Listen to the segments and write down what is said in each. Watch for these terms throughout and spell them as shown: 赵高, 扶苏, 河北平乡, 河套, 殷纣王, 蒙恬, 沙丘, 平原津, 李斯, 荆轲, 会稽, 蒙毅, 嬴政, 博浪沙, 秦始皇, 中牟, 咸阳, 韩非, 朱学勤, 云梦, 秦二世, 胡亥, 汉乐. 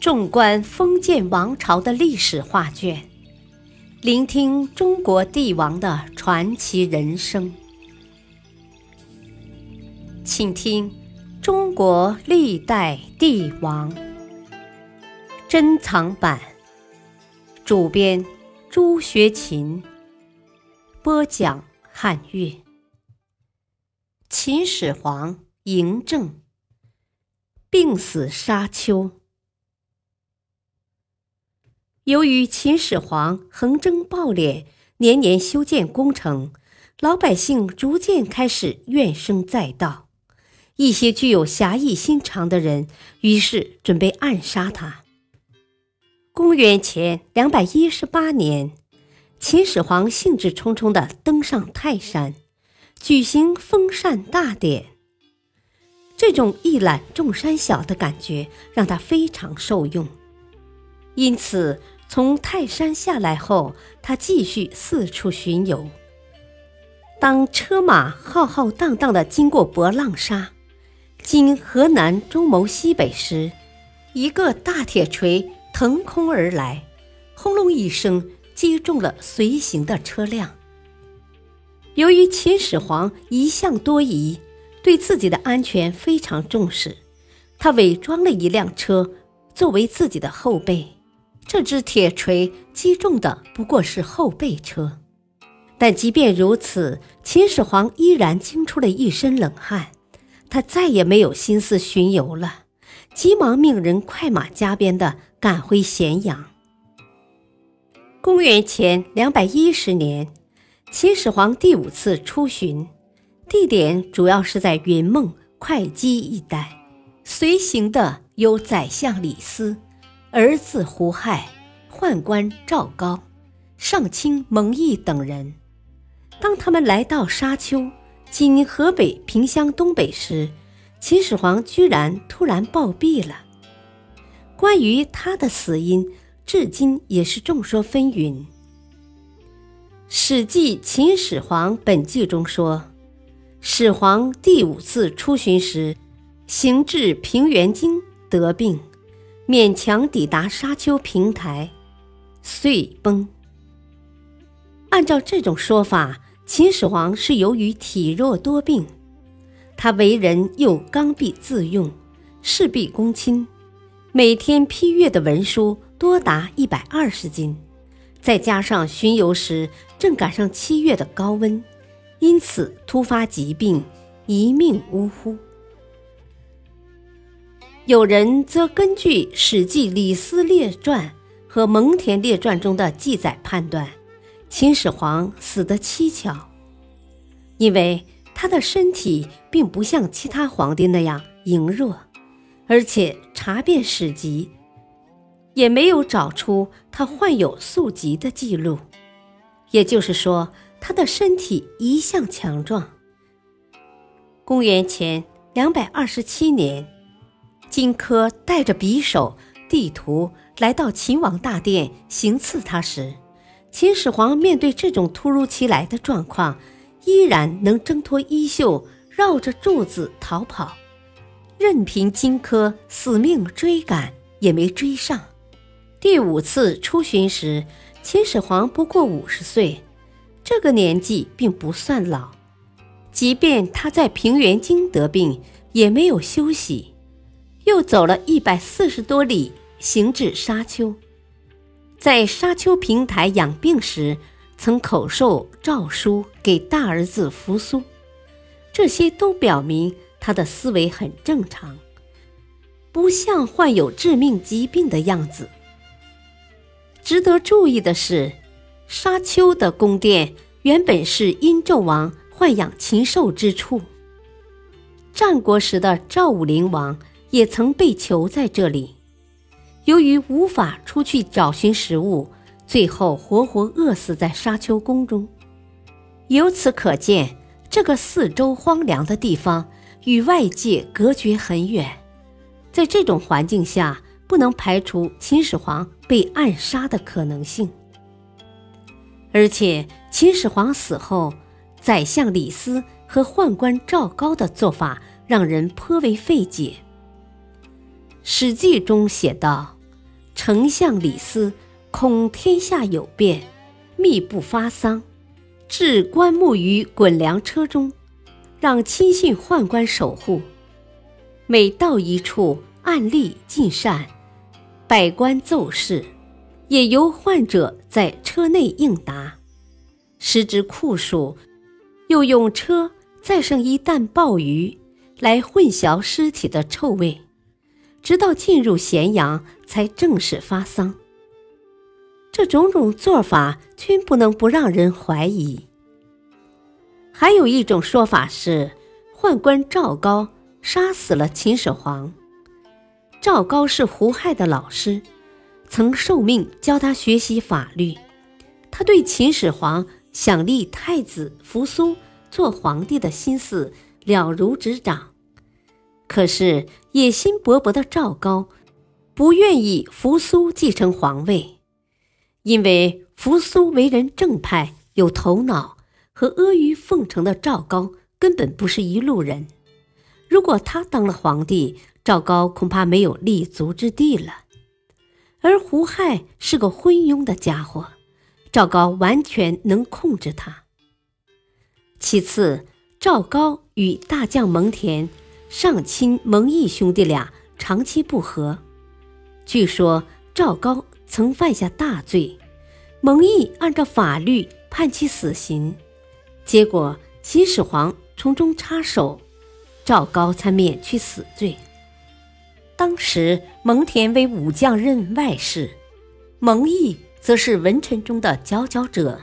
纵观封建王朝的历史画卷，聆听中国帝王的传奇人生。请听中国历代帝王珍藏版，主编朱学勤，播讲汉乐。秦始皇嬴政病死沙丘。由于秦始皇横征暴敛，年年修建工程，老百姓逐渐开始怨声载道。一些具有侠义心肠的人，于是准备暗杀他。公元前218年，秦始皇兴致冲冲地登上泰山，举行封禅大典。这种一览众山小的感觉让他非常受用，因此从泰山下来后，他继续四处巡游。当车马浩浩荡荡地经过博浪沙，今河南中牟西北时，一个大铁锤腾空而来，轰隆一声击中了随行的车辆。由于秦始皇一向多疑，对自己的安全非常重视，他伪装了一辆车作为自己的后备。这只铁锤击中的不过是后备车，但即便如此，秦始皇依然惊出了一身冷汗。他再也没有心思巡游了，急忙命人快马加鞭地赶回咸阳。公元前210年，秦始皇第5次出巡，地点主要是在云梦、会稽一带。随行的有宰相李斯、儿子胡亥、宦官赵高、上卿蒙毅等人。当他们来到沙丘（今河北平乡东北）时，秦始皇居然突然暴毙了。关于他的死因，至今也是众说纷纭。《史记·秦始皇本纪》中说，始皇第5次出巡时，行至平原津得病，勉强抵达沙丘平台，遂崩。按照这种说法，秦始皇是由于体弱多病，他为人又刚愎自用，事必躬亲，每天批阅的文书多达120斤，再加上巡游时正赶上7月的高温，因此突发疾病，一命呜呼。有人则根据《史记·李斯列传》和《蒙恬列传》中的记载判断，秦始皇死得蹊跷，因为他的身体并不像其他皇帝那样羸弱，而且查遍史籍，也没有找出他患有宿疾的记录。也就是说，他的身体一向强壮。公元前227年，荆轲带着匕首、地图来到秦王大殿行刺他时，秦始皇面对这种突如其来的状况，依然能挣脱衣袖，绕着柱子逃跑，任凭荆轲死命追赶也没追上。第5次出巡时，秦始皇不过50岁，这个年纪并不算老。即便他在平原津得病，也没有休息，又走了140多里，行至沙丘。在沙丘平台养病时，曾口授诏书给大儿子扶苏，这些都表明他的思维很正常，不像患有致命疾病的样子。值得注意的是，沙丘的宫殿原本是殷纣王豢养禽兽之处，战国时的赵武灵王也曾被囚在这里。由于无法出去找寻食物，最后活活饿死在沙丘宫中。由此可见，这个四周荒凉的地方与外界隔绝很远，在这种环境下，不能排除秦始皇被暗杀的可能性。而且秦始皇死后，宰相李斯和宦官赵高的做法让人颇为费解。《史记》中写道，丞相李斯恐天下有变，密不发丧，置棺木于滚梁车中，让亲信宦官守护。每到一处，按例进膳，百官奏事，也由患者在车内应答。时值酷暑，又用车再剩一担鲍鱼来混淆尸体的臭味，直到进入咸阳才正式发丧。这种种做法均不能不让人怀疑。还有一种说法是，宦官赵高杀死了秦始皇。赵高是胡亥的老师，曾受命教他学习法律。他对秦始皇想立太子扶苏做皇帝的心思了如指掌，可是野心勃勃的赵高不愿意扶苏继承皇位，因为扶苏为人正派有头脑，和阿谀奉承的赵高根本不是一路人。如果他当了皇帝，赵高恐怕没有立足之地了。而胡亥是个昏庸的家伙，赵高完全能控制他。其次，赵高与大将蒙恬、上卿蒙毅兄弟俩长期不和，据说赵高曾犯下大罪，蒙毅按照法律判其死刑，结果秦始皇从中插手，赵高才免去死罪。当时蒙恬为武将任外事，蒙毅则是文臣中的佼佼者。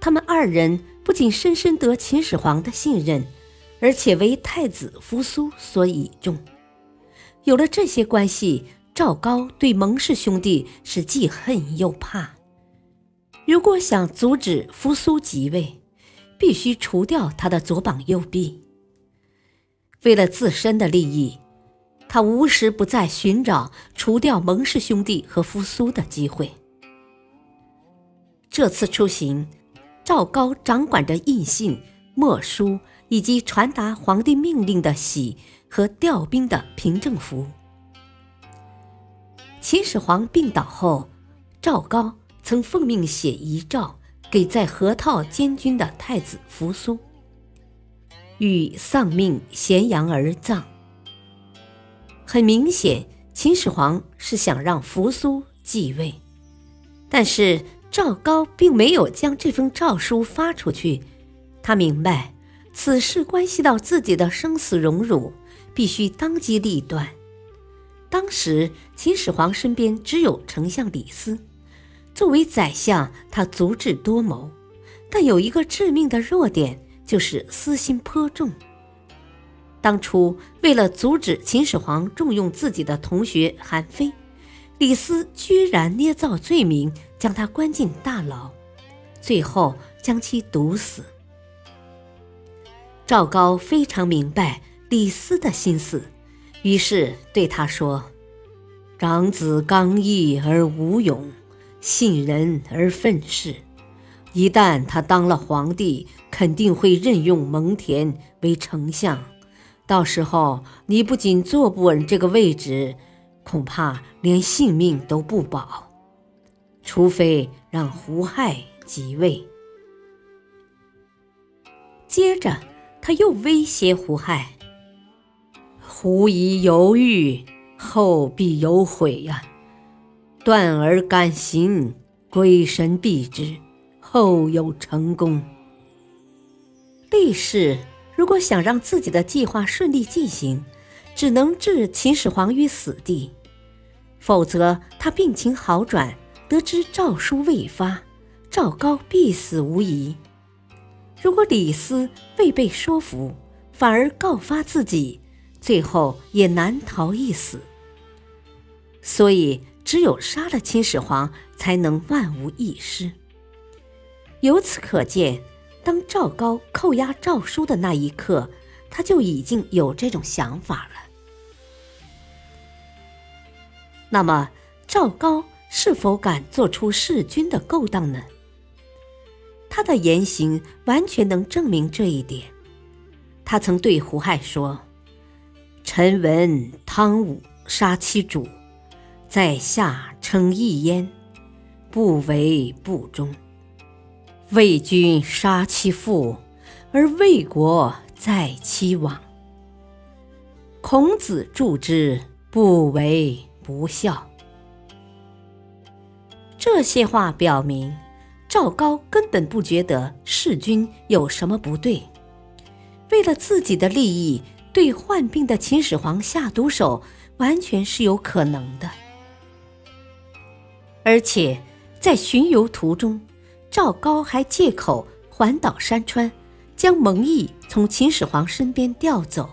他们二人不仅深深得秦始皇的信任，而且为太子扶苏所倚重。有了这些关系，赵高对蒙氏兄弟是既恨又怕。如果想阻止扶苏即位，必须除掉他的左膀右臂。为了自身的利益，他无时不在寻找除掉蒙氏兄弟和扶苏的机会。这次出行，赵高掌管着印信、墨书以及传达皇帝命令的玺和调兵的凭证符。秦始皇病倒后，赵高曾奉命写遗诏给在河套监军的太子扶苏，与丧命咸阳而葬。很明显，秦始皇是想让扶苏继位，但是赵高并没有将这封诏书发出去。他明白此事关系到自己的生死荣辱，必须当机立断。当时秦始皇身边只有丞相李斯，作为宰相，他足智多谋，但有一个致命的弱点，就是私心颇重。当初为了阻止秦始皇重用自己的同学韩非，李斯居然捏造罪名将他关进大牢，最后将其毒死。赵高非常明白李斯的心思，于是对他说：“长子刚毅而无勇，信人而愤世。一旦他当了皇帝，肯定会任用蒙恬为丞相。到时候你不仅坐不稳这个位置，恐怕连性命都不保。除非让胡亥即位。”接着他又威胁胡亥：“胡疑犹豫，后必有悔呀！断而敢行，归神必之，后有成功。”立誓如果想让自己的计划顺利进行，只能置秦始皇于死地。否则他病情好转，得知诏书未发，赵高必死无疑。如果李斯未被说服，反而告发自己，最后也难逃一死。所以只有杀了秦始皇，才能万无一失。由此可见，当赵高扣押诏书的那一刻，他就已经有这种想法了。那么赵高是否敢做出弑君的勾当呢？他的言行完全能证明这一点。他曾对胡亥说：“臣闻汤武杀其主，在下称一焉，不为不忠。魏君杀其父，而魏国在其亡。孔子注之，不为不孝。这些话表明，赵高根本不觉得弑君有什么不对，为了自己的利益，对患病的秦始皇下毒手，完全是有可能的。而且在巡游途中，赵高还借口环岛山川，将蒙毅从秦始皇身边调走。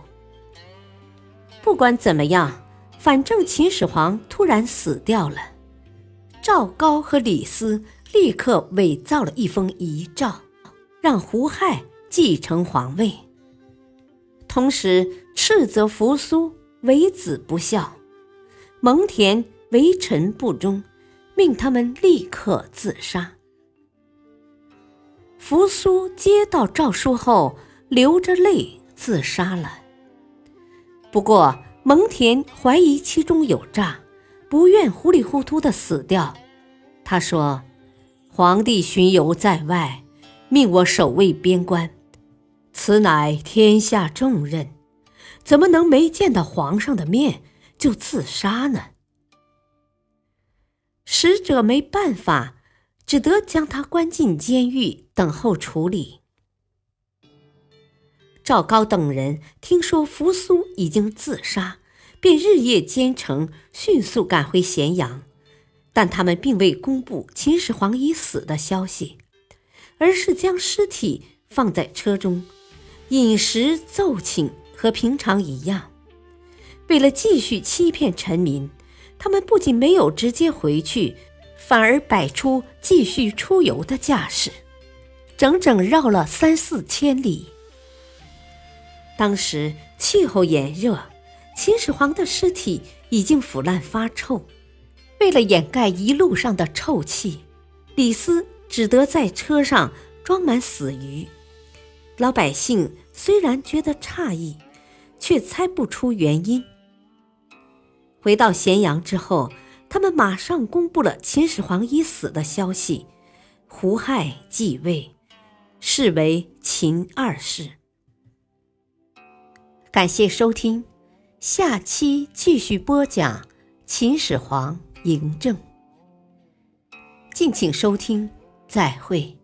不管怎么样，反正秦始皇突然死掉了，赵高和李斯立刻伪造了一封遗诏，让胡亥继承皇位，同时斥责扶苏为子不孝，蒙恬为臣不忠，命他们立刻自杀。扶苏接到诏书后，流着泪自杀了。不过蒙恬怀疑其中有诈，不愿糊里糊涂地死掉。他说，皇帝巡游在外，命我守卫边关，此乃天下重任，怎么能没见到皇上的面就自杀呢？使者没办法，只得将他关进监狱等候处理。赵高等人听说扶苏已经自杀，便日夜兼程，迅速赶回咸阳，但他们并未公布秦始皇已死的消息，而是将尸体放在车中，饮食奏请和平常一样。为了继续欺骗臣民，他们不仅没有直接回去，反而摆出继续出游的架势，整整绕了3-4千里。当时气候炎热，秦始皇的尸体已经腐烂发臭，为了掩盖一路上的臭气，李斯只得在车上装满死鱼。老百姓虽然觉得诧异，却猜不出原因。回到咸阳之后，他们马上公布了秦始皇已死的消息，胡亥继位，是为秦二世。感谢收听，下期继续播讲秦始皇嬴政。敬请收听，再会。